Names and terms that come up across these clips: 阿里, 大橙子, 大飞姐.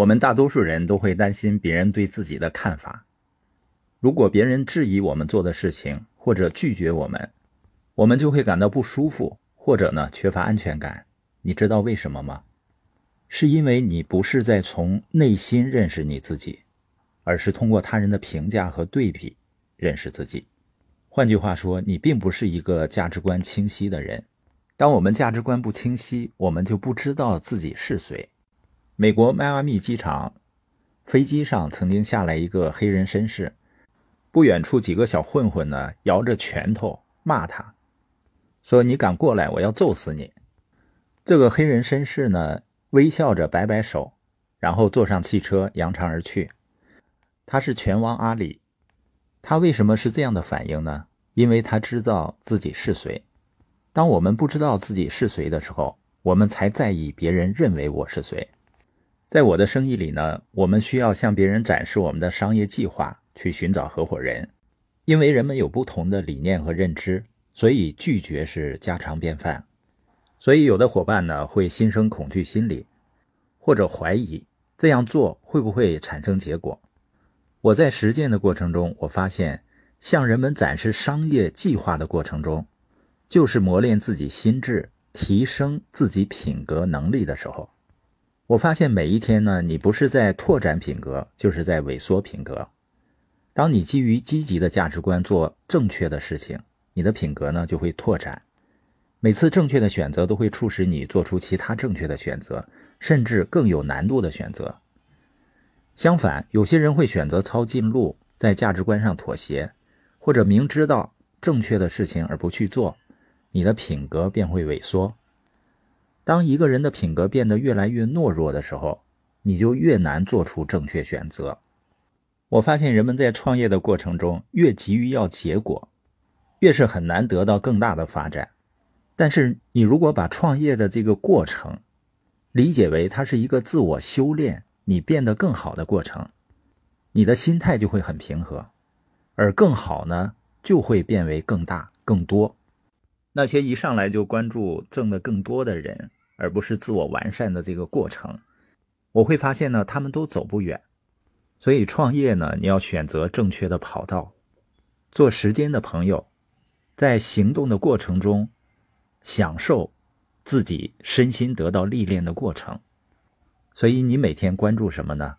我们大多数人都会担心别人对自己的看法。如果别人质疑我们做的事情，或者拒绝我们，我们就会感到不舒服，或者呢，缺乏安全感。你知道为什么吗？是因为你不是在从内心认识你自己，而是通过他人的评价和对比认识自己。换句话说，你并不是一个价值观清晰的人。当我们价值观不清晰，我们就不知道自己是谁。美国迈阿密机场飞机上曾经下来一个黑人绅士，不远处几个小混混呢，摇着拳头骂他，说你敢过来我要揍死你。这个黑人绅士呢，微笑着摆摆手，然后坐上汽车扬长而去。他是拳王阿里。他为什么是这样的反应呢？因为他知道自己是谁。当我们不知道自己是谁的时候，我们才在意别人认为我是谁。在我的生意里呢，我们需要向别人展示我们的商业计划，去寻找合伙人。因为人们有不同的理念和认知，所以拒绝是家常便饭。所以有的伙伴呢，会心生恐惧心理，或者怀疑这样做会不会产生结果。我在实践的过程中，我发现向人们展示商业计划的过程中，就是磨练自己心智，提升自己品格能力的时候。我发现每一天呢，你不是在拓展品格，就是在萎缩品格。当你基于积极的价值观做正确的事情，你的品格呢就会拓展。每次正确的选择都会促使你做出其他正确的选择，甚至更有难度的选择。相反，有些人会选择抄近路，在价值观上妥协，或者明知道正确的事情而不去做，你的品格便会萎缩。当一个人的品格变得越来越懦弱的时候，你就越难做出正确选择。我发现人们在创业的过程中，越急于要结果，越是很难得到更大的发展。但是你如果把创业的这个过程理解为它是一个自我修炼，你变得更好的过程，你的心态就会很平和，而更好呢，就会变为更大更多。那些一上来就关注挣得更多的人，而不是自我完善的这个过程，我会发现呢，他们都走不远。所以创业呢，你要选择正确的跑道，做时间的朋友，在行动的过程中享受自己身心得到历练的过程。所以你每天关注什么呢？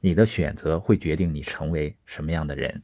你的选择会决定你成为什么样的人。